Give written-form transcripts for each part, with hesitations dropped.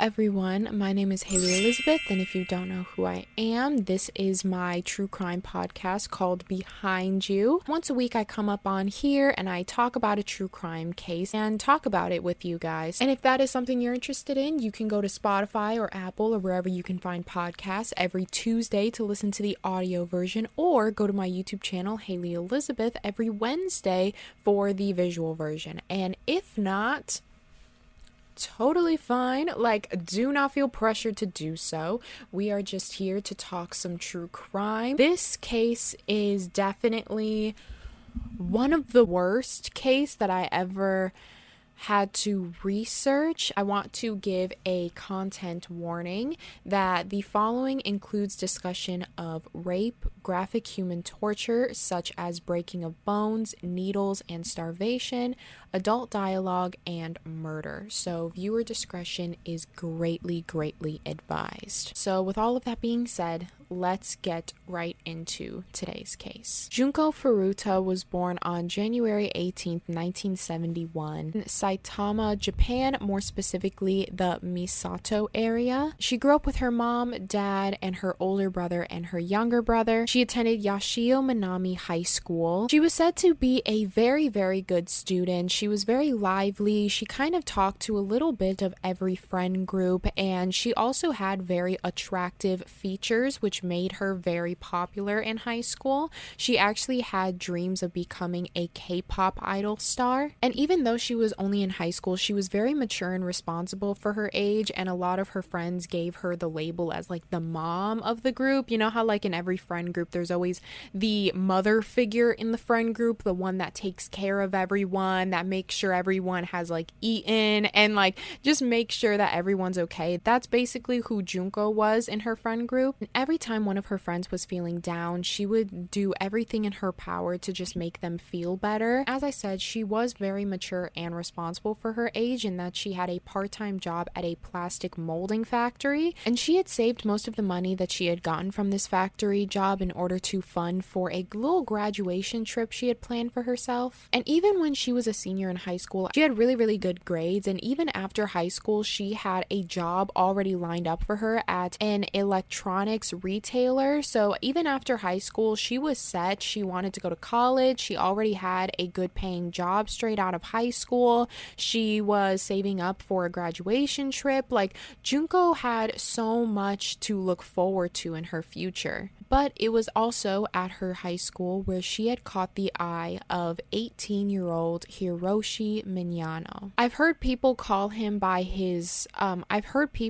everyone, my name is Haley Elizabeth, and if you don't know who I am, this is my true crime podcast called Behind You. Once a week I come up on here and I talk about a true crime case and talk about it with you guys. And if that is something you're interested in, you can go to Spotify or Apple or wherever you can find podcasts every Tuesday to listen to the audio version, or go to my YouTube channel, Haley Elizabeth, every Wednesday for the visual version. And if not, totally fine. Like, do not feel pressured to do so. We are just here to talk some true crime. This case is definitely one of the worst cases that I ever had to research. I want to give a content warning that the following includes discussion of rape, graphic human torture such as breaking of bones, needles, and starvation, adult dialogue, and murder. So viewer discretion is greatly advised. So with all of that being said, let's get right into today's case. Junko Furuta was born on January 18th, 1971, in Saitama, Japan, more specifically the Misato area. She grew up with her mom, dad, and her older brother and her younger brother. She attended Yashio Minami High School. She was said to be a very good student. She was very lively. She kind of talked to a little bit of every friend group, and she also had very attractive features, which made her very popular in high school. She actually had dreams of becoming a K-pop idol star. And even though she was only in high school, she was very mature and responsible for her age, and a lot of her friends gave her the label as like the mom of the group. You know how like in every friend group there's always the mother figure in the friend group, the one that takes care of everyone, that makes sure everyone has like eaten and like just make sure that everyone's okay. That's basically who Junko was in her friend group. And every time one of her friends was feeling down, she would do everything in her power to just make them feel better. As I said, she was very mature and responsible for her age, in that she had a part-time job at a plastic molding factory, and she had saved most of the money that she had gotten from this factory job in order to fund for a little graduation trip she had planned for herself. And even when she was a senior in high school, she had really good grades, and even after high school she had a job already lined up for her at an electronics retailer. So even after high school, she was set. She wanted to go to college. She already had a good paying job straight out of high school. She was saving up for a graduation trip. Like, Junko had so much to look forward to in her future. But it was also at her high school where she had caught the eye of 18-year-old Hiroshi Miyano. I've heard people call him by his Hiroshi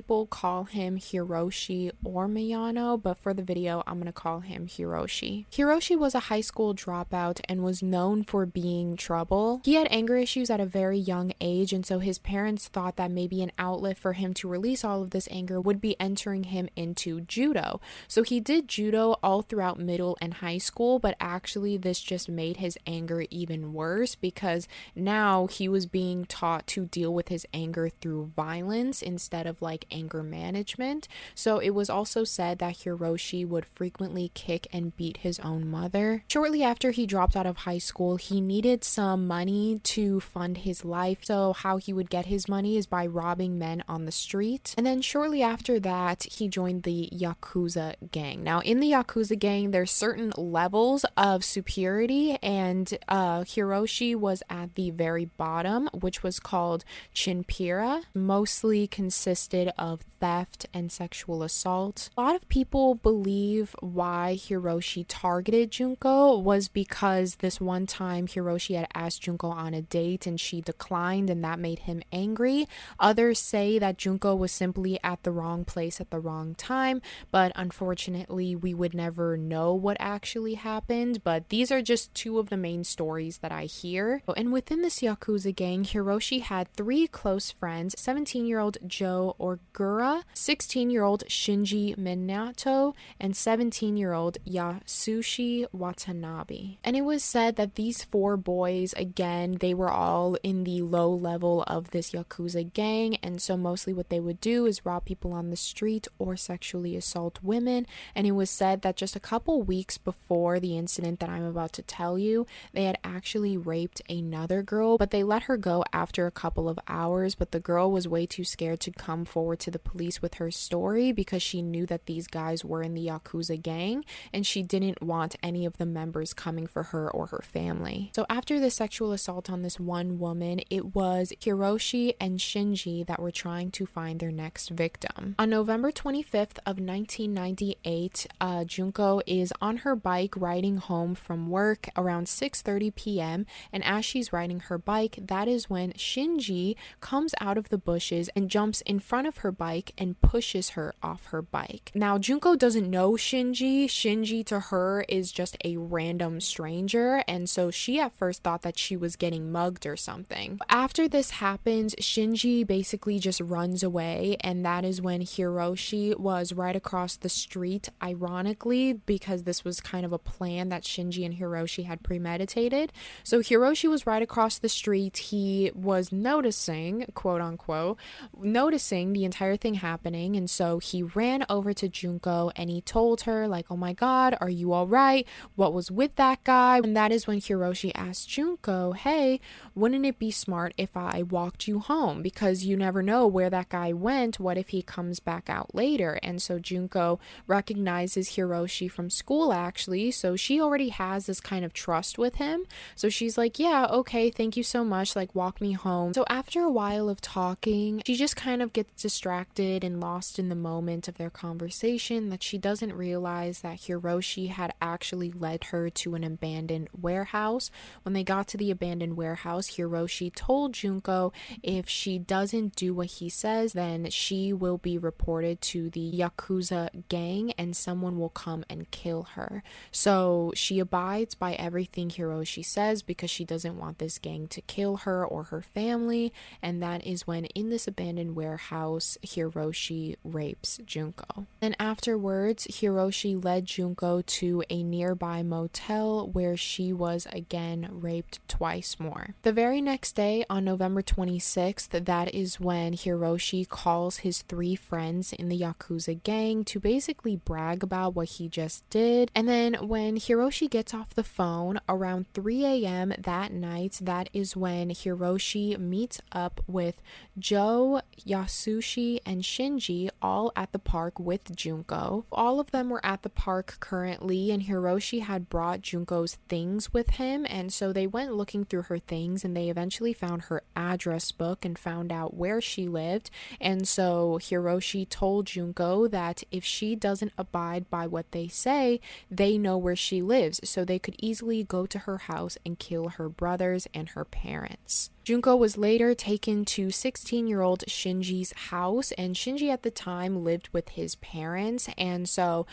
or Miyano, but for the video I'm gonna call him Hiroshi. Hiroshi was a high school dropout and was known for being trouble. He had anger issues at a very young age, and so his parents thought that maybe an outlet for him to release all of this anger would be entering him into judo. So he did judo all throughout middle and high school, but actually this just made his anger even worse, because now he was being taught to deal with his anger through violence instead of like anger management. So it was also said that Hiroshi would frequently kick and beat his own mother. Shortly after he dropped out of high school, he needed some money to fund his life. So how he would get his money is by robbing men on the street. And then shortly after that, he joined the Yakuza gang. Now, in the Yakuza gang, there's certain levels of superiority, and Hiroshi was at the very bottom, which was called Chinpira. Mostly consisted of theft and sexual assault. A lot of people believe why Hiroshi targeted Junko was because this one time Hiroshi had asked Junko on a date and she declined, and that made him angry. Others say that Junko was simply at the wrong place at the wrong time, but unfortunately we would never know what actually happened. But these are just two of the main stories that I hear. And within this Yakuza gang, Hiroshi had three close friends: 17-year-old Joe Ogura, 16-year-old Shinji Minato, and 17-year-old Yasushi Watanabe. And it was said that these four boys, again, they were all in the low level of this Yakuza gang, and so mostly what they would do is rob people on the street or sexually assault women. And it was said said that just a couple weeks before the incident that I'm about to tell you, they had actually raped another girl, but they let her go after a couple of hours. But the girl was way too scared to come forward to the police with her story because she knew that these guys were in the Yakuza gang, and she didn't want any of the members coming for her or her family. So after the sexual assault on this one woman, it was Hiroshi and Shinji that were trying to find their next victim. On November 25th of 1998, Junko is on her bike riding home from work around 6:30 p.m. and as she's riding her bike, that is when Shinji comes out of the bushes and jumps in front of her bike and pushes her off her bike. Now Junko doesn't know Shinji. Shinji to her is just a random stranger, and so she at first thought that she was getting mugged or something. After this happens, Shinji basically just runs away, and that is when Hiroshi was right across the street, ironically, because this was kind of a plan that Shinji and Hiroshi had premeditated. So Hiroshi was right across the street. He was noticing, quote unquote, noticing the entire thing happening, and so he ran over to Junko and he told her, like, oh my god, are you all right? What was with that guy? And that is when Hiroshi asked Junko, hey, wouldn't it be smart if I walked you home? Because you never know where that guy went. What if he comes back out later? And so Junko recognizes Hiroshi from school, actually, so she already has this kind of trust with him. So she's like, yeah, okay, thank you so much, like, walk me home. So after a while of talking, she just kind of gets distracted and lost in the moment of their conversation, that she doesn't realize that Hiroshi had actually led her to an abandoned warehouse. When they got to the abandoned warehouse, Hiroshi told Junko if she doesn't do what he says, then she will be reported to the Yakuza gang and someone will come and kill her. So she abides by everything Hiroshi says because she doesn't want this gang to kill her or her family, and that is when in this abandoned warehouse Hiroshi rapes Junko. Then afterwards, Hiroshi led Junko to a nearby motel where she was again raped twice more. The very next day, on November 26th, that is when Hiroshi calls his three friends in the Yakuza gang to basically brag about what he just did. And then when Hiroshi gets off the phone around 3 a.m. that night, that is when Hiroshi meets up with Joe, Yasushi, and Shinji, all at the park with Junko. All of them were at the park currently, and Hiroshi had brought Junko's things with him, and so they went looking through her things and they eventually found her address book and found out where she lived. And so Hiroshi told Junko that if she doesn't abide by what they say, they know where she lives, so they could easily go to her house and kill her brothers and her parents. Junko was later taken to 16-year-old Shinji's house, and Shinji at the time lived with his parents, and so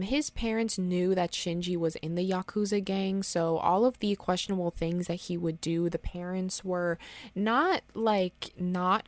his parents knew that Shinji was in the Yakuza gang, so all of the questionable things that he would do, the parents were not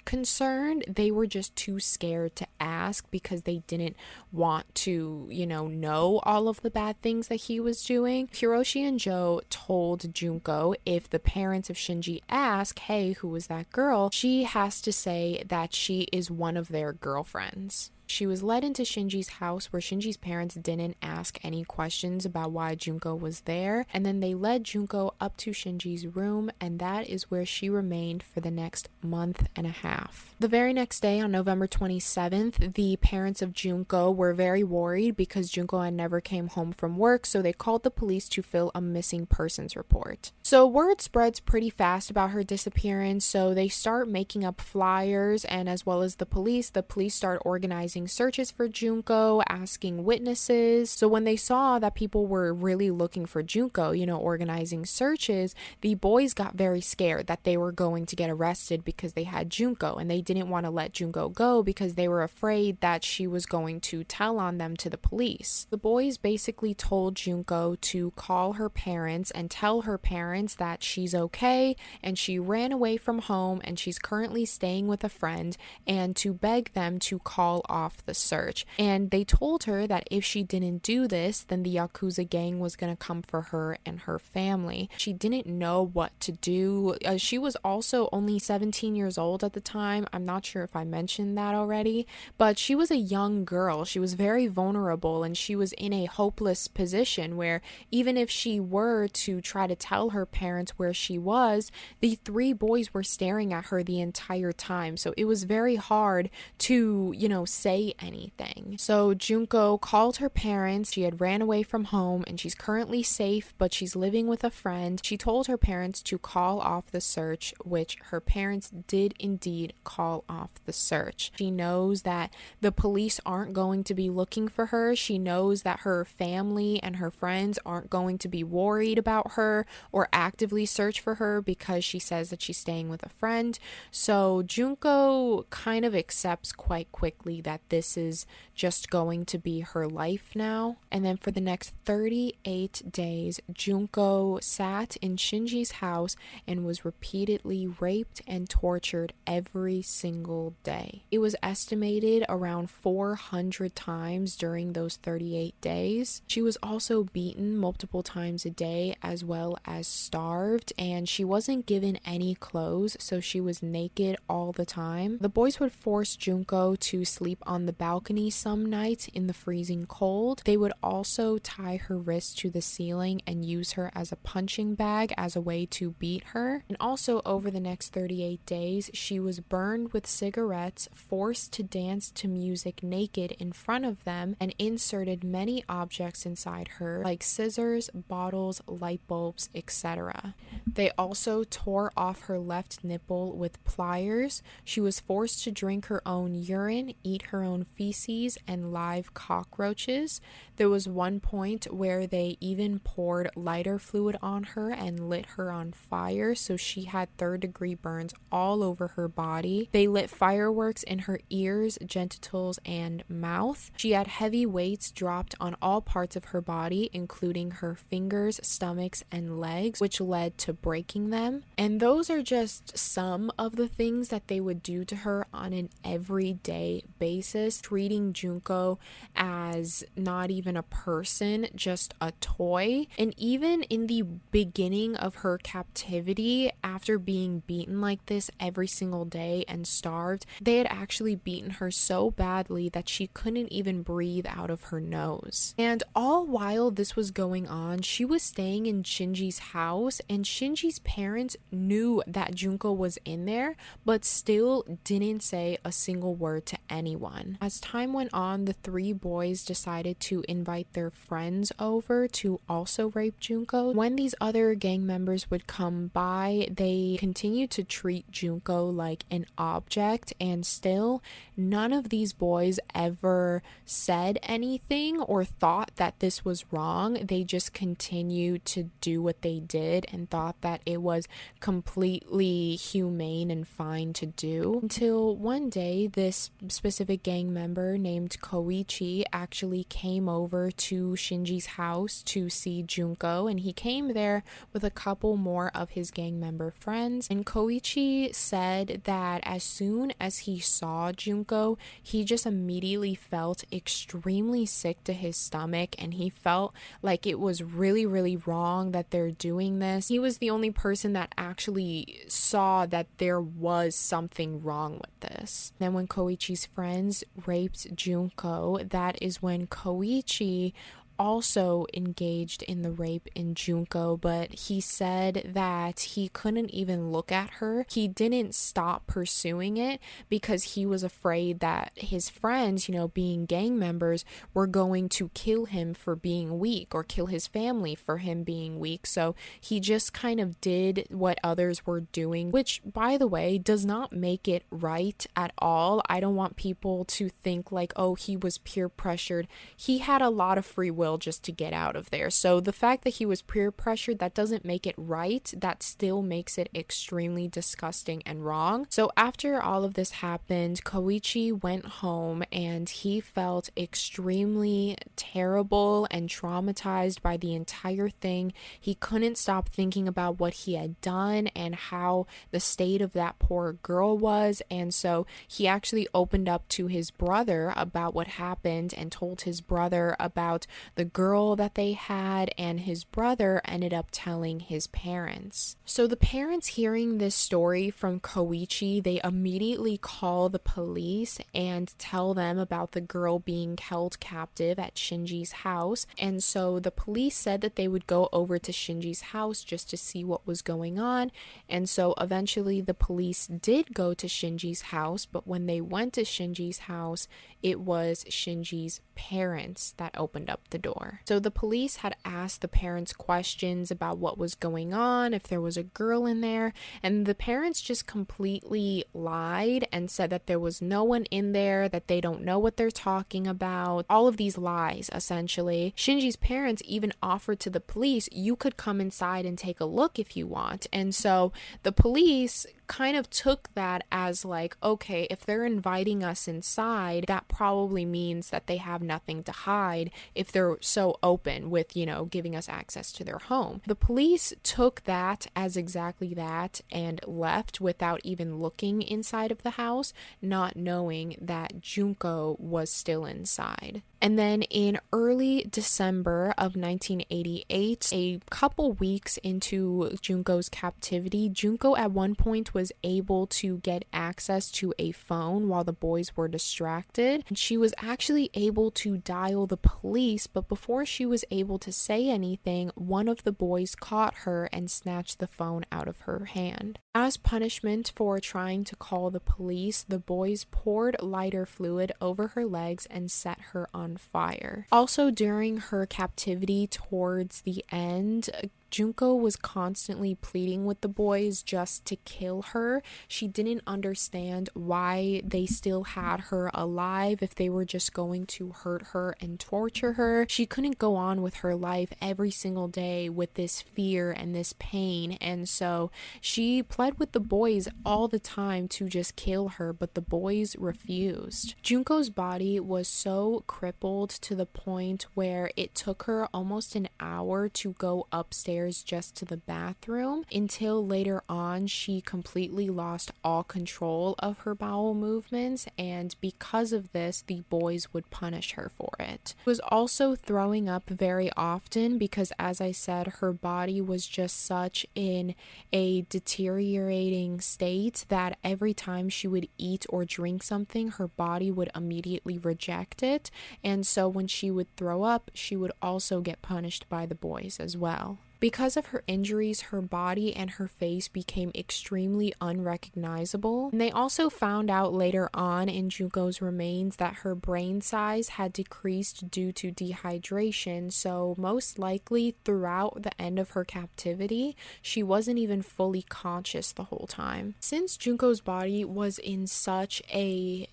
concerned. They were just too scared to ask because they didn't want to, know all of the bad things that he was doing. Hiroshi and Joe told Junko if the parents of Shinji asked, hey, who was that girl? She has to say that she is one of their girlfriends. She was led into Shinji's house where Shinji's parents didn't ask any questions about why Junko was there, and then they led Junko up to Shinji's room, and that is where she remained for the next month and a half. The very next day, on November 27th, the parents of Junko were very worried because Junko had never came home from work, so they called the police to fill a missing persons report. So word spreads pretty fast about her disappearance, so they start making up flyers, and as well as the police start organizing searches for Junko, asking witnesses. So when they saw that people were really looking for Junko, organizing searches, the boys got very scared that they were going to get arrested because they had Junko, and they didn't want to let Junko go because they were afraid that she was going to tell on them to the police. The boys basically told Junko to call her parents and tell her parents that she's okay and she ran away from home and she's currently staying with a friend, and to beg them to call off off the search, and they told her that if she didn't do this, then the Yakuza gang was gonna come for her and her family. She didn't know what to do. She was also only 17 years old at the time. I'm not sure if I mentioned that already, but she was a young girl. She was very vulnerable, and she was in a hopeless position where even if she were to try to tell her parents where she was, the three boys were staring at her the entire time. So it was very hard to, you know, say anything. So Junko called her parents. She had ran away from home and she's currently safe, but she's living with a friend. She told her parents to call off the search, which her parents did indeed call off the search. She knows that the police aren't going to be looking for her. She knows that her family and her friends aren't going to be worried about her or actively search for her because she says that she's staying with a friend. So Junko kind of accepts quite quickly that this is just going to be her life now. And then for the next 38 days, Junko sat in Shinji's house and was repeatedly raped and tortured every single day. It was estimated around 400 times during those 38 days. She was also beaten multiple times a day as well as starved, and she wasn't given any clothes, so she was naked all the time. The boys would force Junko to sleep on the balcony some nights in the freezing cold. They would also tie her wrists to the ceiling and use her as a punching bag as a way to beat her. And also over the next 38 days, she was burned with cigarettes, forced to dance to music naked in front of them, and inserted many objects inside her like scissors, bottles, light bulbs, etc. They also tore off her left nipple with pliers. She was forced to drink her own urine, eat her own feces, and live cockroaches. There was one point where they even poured lighter fluid on her and lit her on fire, so she had third-degree burns all over her body. They lit fireworks in her ears, genitals, and mouth. She had heavy weights dropped on all parts of her body, including her fingers, stomachs, and legs, which led to breaking them. And those are just some of the things that they would do to her on an everyday basis, treating Junko as not even a person, just a toy. And even in the beginning of her captivity, after being beaten like this every single day and starved, they had actually beaten her so badly that she couldn't even breathe out of her nose. And all while this was going on, she was staying in Shinji's house, and Shinji's parents knew that Junko was in there, but still didn't say a single word to anyone. As time went on, the three boys decided to invite their friends over to also rape Junko. When these other gang members would come by, they continued to treat Junko like an object, and still none of these boys ever said anything or thought that this was wrong. They just continued to do what they did and thought that it was completely humane and fine to do, until one day this specific gang member named Koichi actually came over to Shinji's house to see Junko, and he came there with a couple more of his gang member friends. And Koichi said that as soon as he saw Junko, he just immediately felt extremely sick to his stomach, and he felt like it was really wrong that they're doing this. He was the only person that actually saw that there was something wrong with this. Then when Koichi's friends raped Junko, that is when Koichi also engaged in the rape in Junko, but he said that he couldn't even look at her. He didn't stop pursuing it because he was afraid that his friends, you know, being gang members, were going to kill him for being weak or kill his family for him being weak. So he just kind of did what others were doing, which, by the way, does not make it right at all. I don't want people to think like, oh, he was peer pressured. He had a lot of free will will just to get out of there. So the fact that he was peer pressured, that doesn't make it right. That still makes it extremely disgusting and wrong. So after all of this happened, Koichi went home and he felt extremely terrible and traumatized by the entire thing. He couldn't stop thinking about what he had done and how the state of that poor girl was. And so he actually opened up to his brother about what happened and told his brother about the girl that they had, and his brother ended up telling his parents. So the parents, hearing this story from Koichi, they immediately call the police and tell them about the girl being held captive at Shinji's house. And so the police said that they would go over to Shinji's house just to see what was going on. And so eventually the police did go to Shinji's house, but when they went to Shinji's house, it was Shinji's parents that opened up the door. So the police had asked the parents questions about what was going on, if there was a girl in there, and the parents just completely lied and said that there was no one in there, that they don't know what they're talking about, all of these lies essentially. Shinji's parents even offered to the police, you could come inside and take a look if you want. And so the police kind of took that as like, okay, if they're inviting us inside, that probably means that they have nothing to hide if they're so open with, you know, giving us access to their home. The police took that as exactly that and left without even looking inside of the house, not knowing that Junko was still inside. And then in early December of 1988, a couple weeks into Junko's captivity, Junko at one point was able to get access to a phone while the boys were distracted. And she was actually able to dial the police, but before she was able to say anything, one of the boys caught her and snatched the phone out of her hand. As punishment for trying to call the police, the boys poured lighter fluid over her legs and set her on fire. Also, during her captivity towards the end, Junko was constantly pleading with the boys just to kill her. She didn't understand why they still had her alive if they were just going to hurt her and torture her. She couldn't go on with her life every single day with this fear and this pain. And so she pled with the boys all the time to just kill her, but the boys refused. Junko's body was so crippled to the point where it took her almost an hour to go upstairs just to the bathroom, until later on she completely lost all control of her bowel movements, and because of this the boys would punish her for it. She was also throwing up very often because, as I said, her body was just such in a deteriorating state that every time she would eat or drink something, her body would immediately reject it. And so when she would throw up, she would also get punished by the boys as well. Because of her injuries, her body and her face became extremely unrecognizable. And they also found out later on in Junko's remains that her brain size had decreased due to dehydration. So most likely throughout the end of her captivity, she wasn't even fully conscious the whole time. Since Junko's body was in such a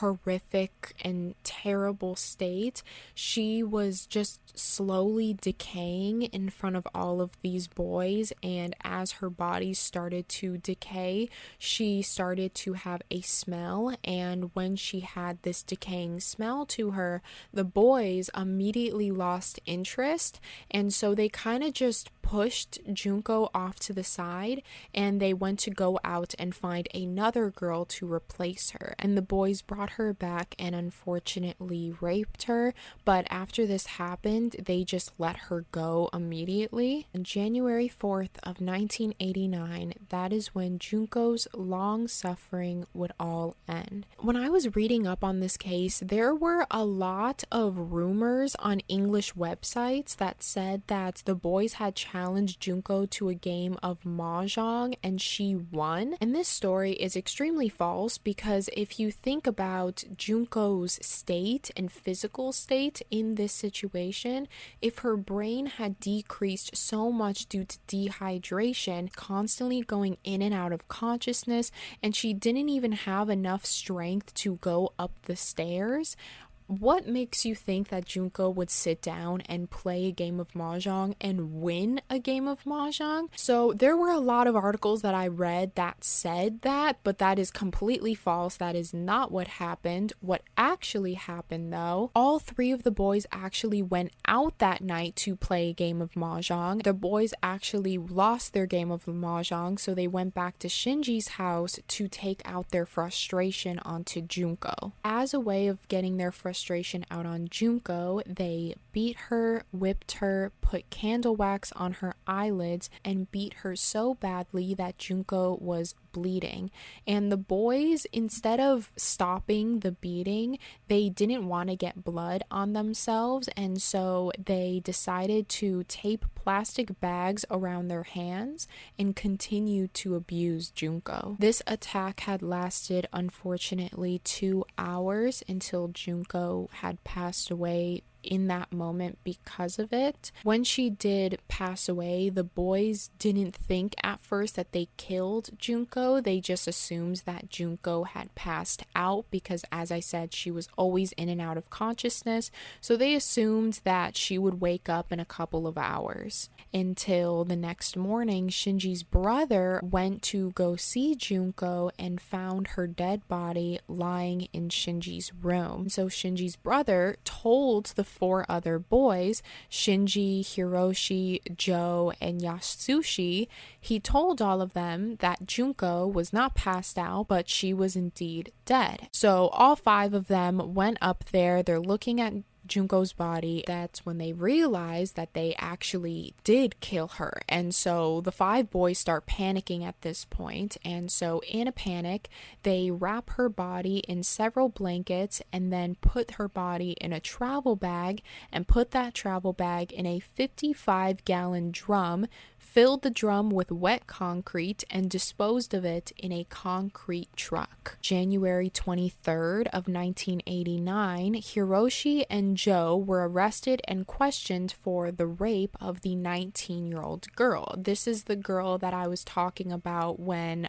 horrific and terrible state, she was just slowly decaying in front of all of these boys, and as her body started to decay, she started to have a smell, and when she had this decaying smell to her, the boys immediately lost interest, and so they kind of just pushed Junko off to the side, and they went to go out and find another girl to replace her, and the boys brought her back and unfortunately raped her. But after this happened, they just let her go immediately. On January 4th of 1989, that is when Junko's long suffering would all end. When I was reading up on this case, there were a lot of rumors on English websites that said that the boys had challenged Junko to a game of mahjong and she won. And this story is extremely false, because if you think about Junko's state and physical state in this situation, if her brain had decreased so much due to dehydration, constantly going in and out of consciousness, and she didn't even have enough strength to go up the stairs, What makes you think that Junko would sit down and play a game of mahjong and win a game of mahjong? So there were a lot of articles that I read that said that, but that is completely false. That is not what happened. What actually happened, though, all three of the boys actually went out that night to play a game of mahjong. The boys actually lost their game of mahjong, so they went back to Shinji's house to take out their frustration onto Junko. As a way of getting their frustration out on Junko, they beat her, whipped her, put candle wax on her eyelids, and beat her so badly that Junko was bleeding. And the boys, instead of stopping the beating, they didn't want to get blood on themselves, and so they decided to tape plastic bags around their hands and continue to abuse Junko. This attack had lasted, unfortunately, 2 hours until Junko had passed away in that moment because of it. When she did pass away, the boys didn't think at first that they killed Junko. They just assumed that Junko had passed out because, as I said, she was always in and out of consciousness. So they assumed that she would wake up in a couple of hours. Until the next morning, Shinji's brother went to go see Junko and found her dead body lying in Shinji's room. So Shinji's brother told the 4 other boys, Shinji, Hiroshi, Joe, and Yasushi, he told all of them that Junko was not passed out, but she was indeed dead. So all 5 of them went up there, they're looking at Junko's body. That's when they realized that they actually did kill her. And so the 5 boys start panicking at this point. And so in a panic, they wrap her body in several blankets and then put her body in a travel bag and put that travel bag in a 55-gallon drum, filled the drum with wet concrete, and disposed of it in a concrete truck. January 23rd of 1989, Hiroshi and Joe were arrested and questioned for the rape of the 19-year-old girl. This is the girl that I was talking about when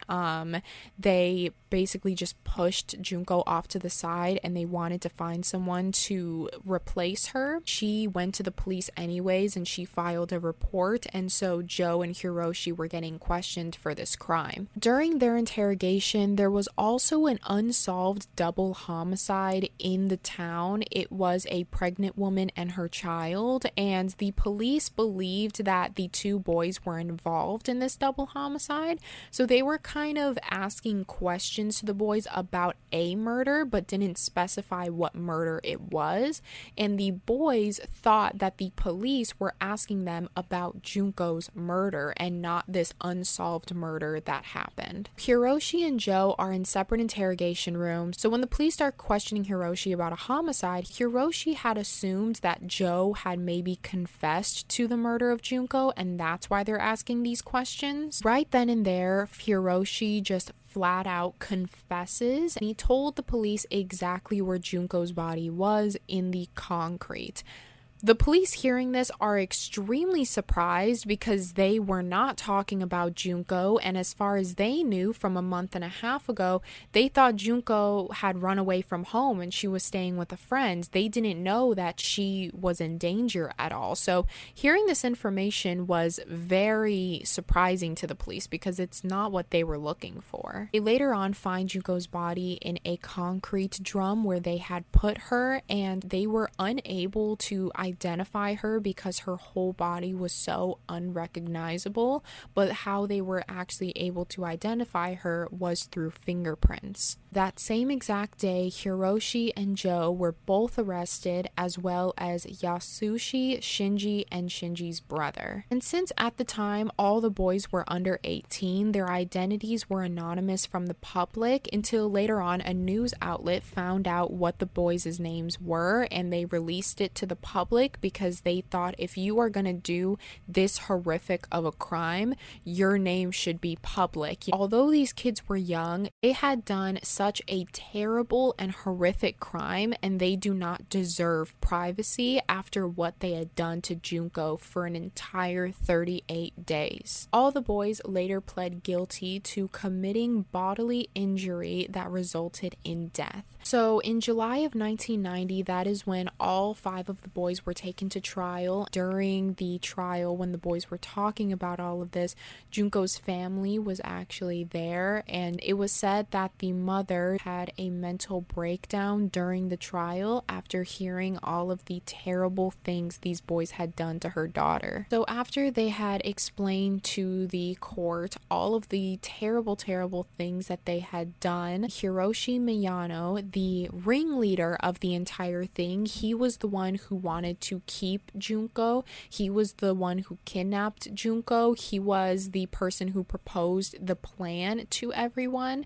they basically just pushed Junko off to the side and they wanted to find someone to replace her. She went to the police anyways and she filed a report, and so Joe and Hiroshi were getting questioned for this crime. During their interrogation, there was also an unsolved double homicide in the town. It was a pregnant woman and her child, and the police believed that the 2 boys were involved in this double homicide, so they were kind of asking questions to the boys about a murder but didn't specify what murder it was, and the boys thought that the police were asking them about Junko's murder and not this unsolved murder that happened. Hiroshi and Joe are in separate interrogation rooms, so when the police start questioning Hiroshi about a homicide, Hiroshi had assumed that Joe had maybe confessed to the murder of Junko, and that's why they're asking these questions. Right then and there, Hiroshi just flat out confesses, and he told the police exactly where Junko's body was, in the concrete. The police hearing this are extremely surprised because they were not talking about Junko, and as far as they knew from a month and a half ago, they thought Junko had run away from home and she was staying with a friend. They didn't know that she was in danger at all. So hearing this information was very surprising to the police because it's not what they were looking for. They later on find Junko's body in a concrete drum where they had put her, and they were unable to identify her because her whole body was so unrecognizable, but how they were actually able to identify her was through fingerprints. That same exact day, Hiroshi and Joe were both arrested, as well as Yasushi, Shinji, and Shinji's brother. And since at the time all the boys were under 18, their identities were anonymous from the public until later on a news outlet found out what the boys' names were, and they released it to the public because they thought if you are going to do this horrific of a crime, your name should be public. Although these kids were young, they had done such a terrible and horrific crime, and they do not deserve privacy after what they had done to Junko for an entire 38 days. All the boys later pled guilty to committing bodily injury that resulted in death. So in July of 1990, that is when all five of the boys were taken to trial. During the trial, when the boys were talking about all of this, Junko's family was actually there, and it was said that the mother had a mental breakdown during the trial after hearing all of the terrible things these boys had done to her daughter. So after they had explained to the court all of the terrible things that they had done, Hiroshi Miyano, the ringleader of the entire thing, he was the one who wanted to keep Junko. He was the one who kidnapped Junko. He was the person who proposed the plan to everyone.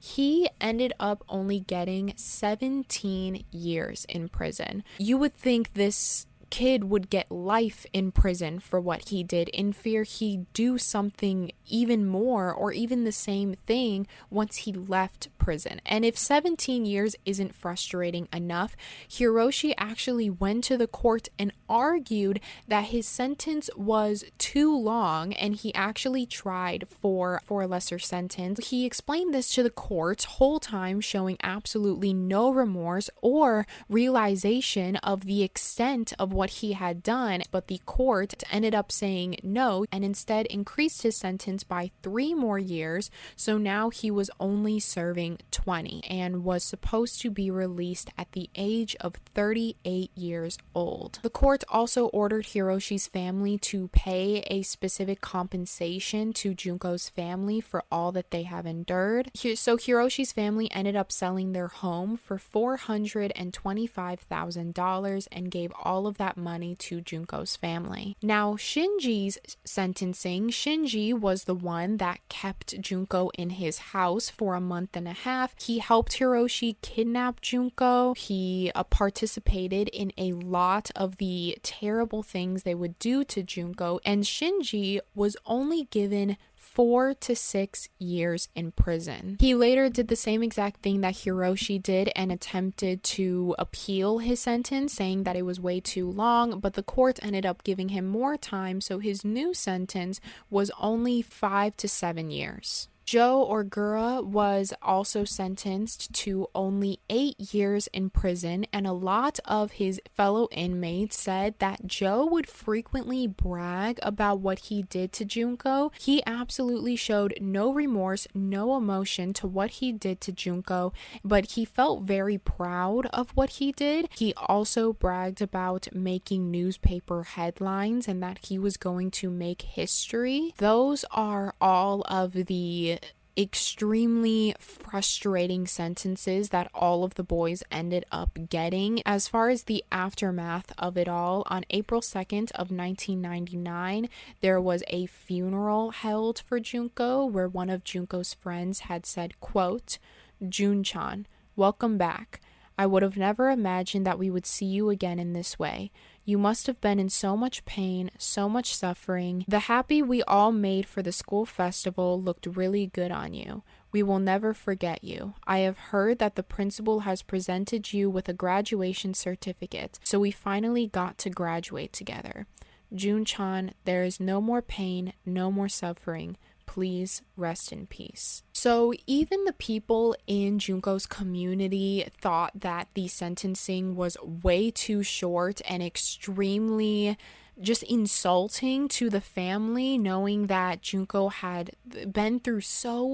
He ended up only getting 17 years in prison. You would think this kid would get life in prison for what he did, in fear he'd do something even more or even the same thing once he left prison. And if 17 years isn't frustrating enough, Hiroshi actually went to the court and argued that his sentence was too long, and he actually tried for a lesser sentence. He explained this to the court whole time, showing absolutely no remorse or realization of the extent of what he had done, but the court ended up saying no and instead increased his sentence by 3 more years. So now he was only serving 20 and was supposed to be released at the age of 38 years old. The court also ordered Hiroshi's family to pay a specific compensation to Junko's family for all that they have endured. So Hiroshi's family ended up selling their home for $425,000 and gave all of that money to Junko's family. Now, Shinji's sentencing, Shinji was the one that kept Junko in his house for a month and a half. He helped Hiroshi kidnap Junko. He participated in a lot of the terrible things they would do to Junko, and Shinji was only given 4 to 6 years in prison. He later did the same exact thing that Hiroshi did and attempted to appeal his sentence, saying that it was way too long, but the court ended up giving him more time, so his new sentence was only 5 to 7 years. Joe Ogura was also sentenced to only 8 years in prison, and a lot of his fellow inmates said that Joe would frequently brag about what he did to Junko. He absolutely showed no remorse, no emotion to what he did to Junko, but he felt very proud of what he did. He also bragged about making newspaper headlines and that he was going to make history. Those are all of the extremely frustrating sentences that all of the boys ended up getting. As far as the aftermath of it all, on April 2nd of 1999, there was a funeral held for Junko where one of Junko's friends had said, quote, "Jun-chan, welcome back. I would have never imagined that we would see you again in this way. You must have been in so much pain, so much suffering. The happy we all made for the school festival looked really good on you. We will never forget you. I have heard that the principal has presented you with a graduation certificate, so we finally got to graduate together. Jun-chan, there is no more pain, no more suffering. Please rest in peace." So even the people in Junko's community thought that the sentencing was way too short and extremely just insulting to the family, knowing that Junko had been through so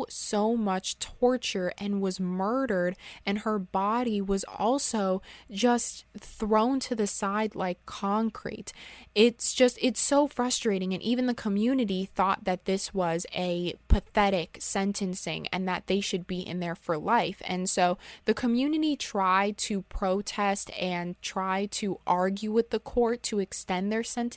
much torture and was murdered, and her body was also just thrown to the side like concrete. It's so frustrating, and even the community thought that this was a pathetic sentencing and that they should be in there for life. And so the community tried to protest and try to argue with the court to extend their sentences,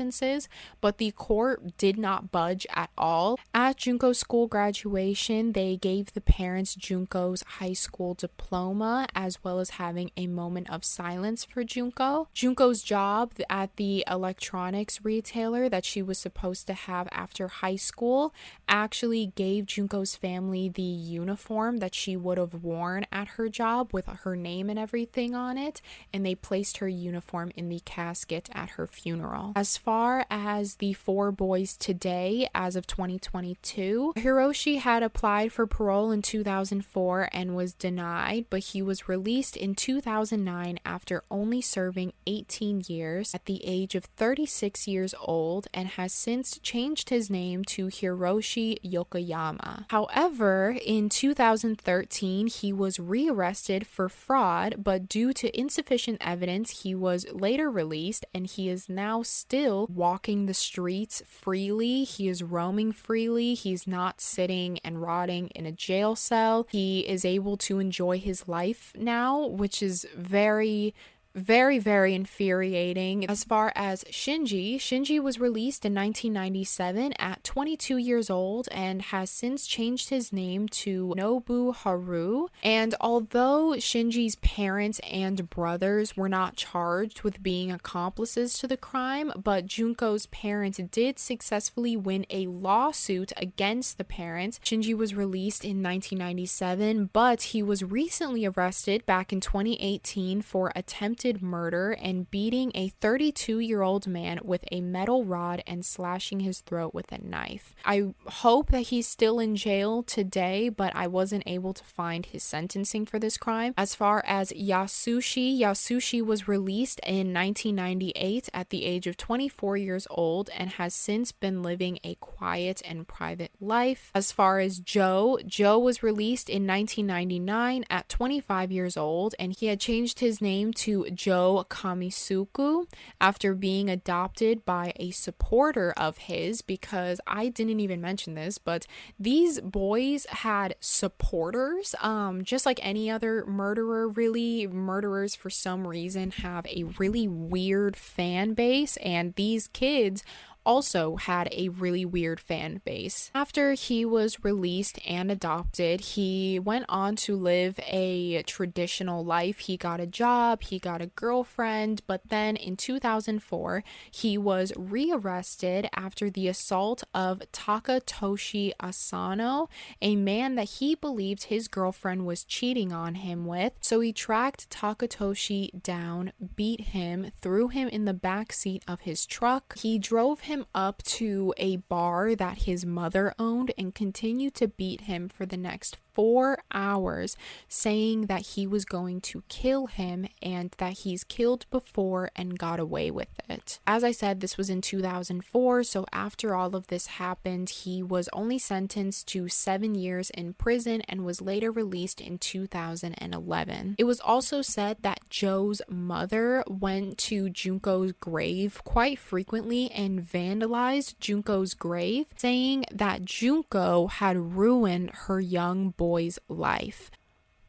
but the court did not budge at all. At Junko's school graduation, they gave the parents Junko's high school diploma, as well as having a moment of silence for Junko. Junko's job at the electronics retailer that she was supposed to have after high school actually gave Junko's family the uniform that she would have worn at her job with her name and everything on it, and they placed her uniform in the casket at her funeral. As far as the 4 boys today as of 2022, Hiroshi had applied for parole in 2004 and was denied, but he was released in 2009 after only serving 18 years at the age of 36 years old, and has since changed his name to Hiroshi Yokoyama. However, in 2013, he was rearrested for fraud, but due to insufficient evidence, he was later released, and he is now still walking the streets freely. He is roaming freely. He's not sitting and rotting in a jail cell. He is able to enjoy his life now, which is very, very infuriating. As far as Shinji was released in 1997 at 22 years old and has since changed his name to Nobuharu. And although Shinji's parents and brothers were not charged with being accomplices to the crime, but Junko's parents did successfully win a lawsuit against the parents. Shinji was released in 1997, but he was recently arrested back in 2018 for attempted murder and beating a 32-year-old man with a metal rod and slashing his throat with a knife. I hope that he's still in jail today, but I wasn't able to find his sentencing for this crime. As far as Yasushi was released in 1998 at the age of 24 years old and has since been living a quiet and private life. As far as Joe was released in 1999 at 25 years old, and he had changed his name to Jo Kamisaku after being adopted by a supporter of his, because I didn't even mention this, but these boys had supporters, just like any other murderer, really. Murderers for some reason have a really weird fan base, and these kids also had a really weird fan base. After he was released and adopted, he went on to live a traditional life. He got a job, he got a girlfriend, but then in 2004, he was rearrested after the assault of Takatoshi Asano, a man that he believed his girlfriend was cheating on him with. So he tracked Takatoshi down, beat him, threw him in the backseat of his truck. He drove him up to a bar that his mother owned and continued to beat him for the next 4 hours, saying that he was going to kill him and that he's killed before and got away with it. As I said, this was in 2004, so after all of this happened, he was only sentenced to 7 years in prison and was later released in 2011. It was also said that Joe's mother went to Junko's grave quite frequently and vandalized Junko's grave, saying that Junko had ruined her young boy's life.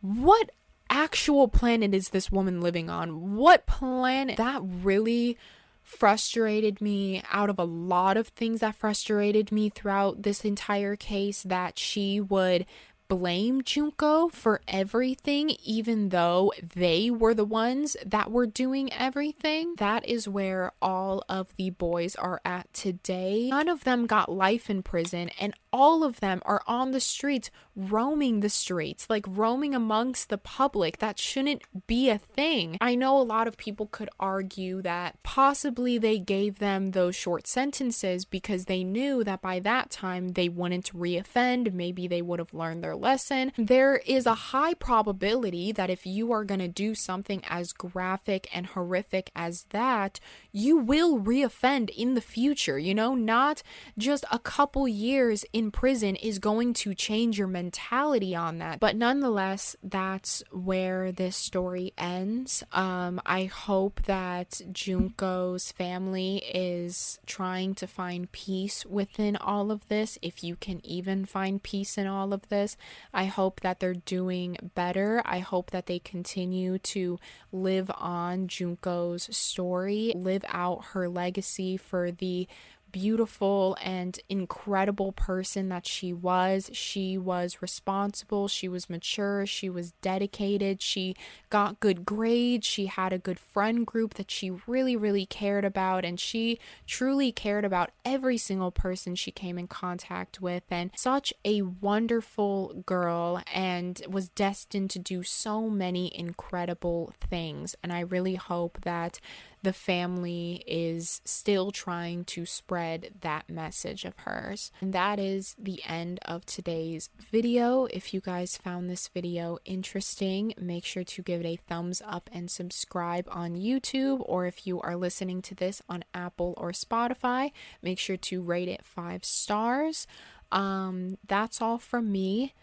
What actual planet is this woman living on? What planet? That really frustrated me. Out of a lot of things that frustrated me throughout this entire case, that she would blame Junko for everything, even though they were the ones that were doing everything. That is where all of the boys are at today. None of them got life in prison, and all of them are on the streets, roaming the streets, like roaming amongst the public. That shouldn't be a thing. I know a lot of people could argue that possibly they gave them those short sentences because they knew that by that time they wouldn't reoffend. Maybe they would have learned their lesson. There is a high probability that if you are going to do something as graphic and horrific as that, you will reoffend in the future. You know, not just a couple years in prison is going to change your mentality on that. But nonetheless, that's where this story ends. I hope that Junko's family is trying to find peace within all of this, if you can even find peace in all of this. I hope that they're doing better. I hope that they continue to live on Junko's story, live out her legacy for the beautiful and incredible person that she was. She was responsible, she was mature, she was dedicated, she got good grades, she had a good friend group that she really, really cared about, and she truly cared about every single person she came in contact with, and such a wonderful girl, and was destined to do so many incredible things. And I really hope that the family is still trying to spread that message of hers. And that is the end of today's video. If you guys found this video interesting, make sure to give it a thumbs up and subscribe on YouTube, or if you are listening to this on Apple or Spotify, make sure to rate it 5 stars. That's all from me.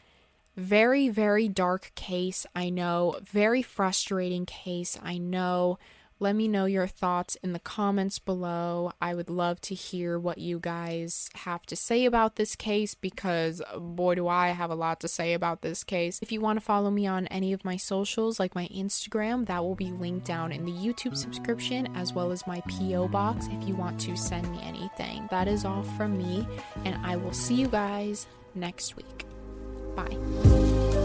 Very, very dark case, I know. Very frustrating case, I know. Let me know your thoughts in the comments below. I would love to hear what you guys have to say about this case, because boy do I have a lot to say about this case. If you want to follow me on any of my socials, like my Instagram, that will be linked down in the YouTube subscription, as well as my PO box if you want to send me anything. That is all from me, and I will see you guys next week. Bye.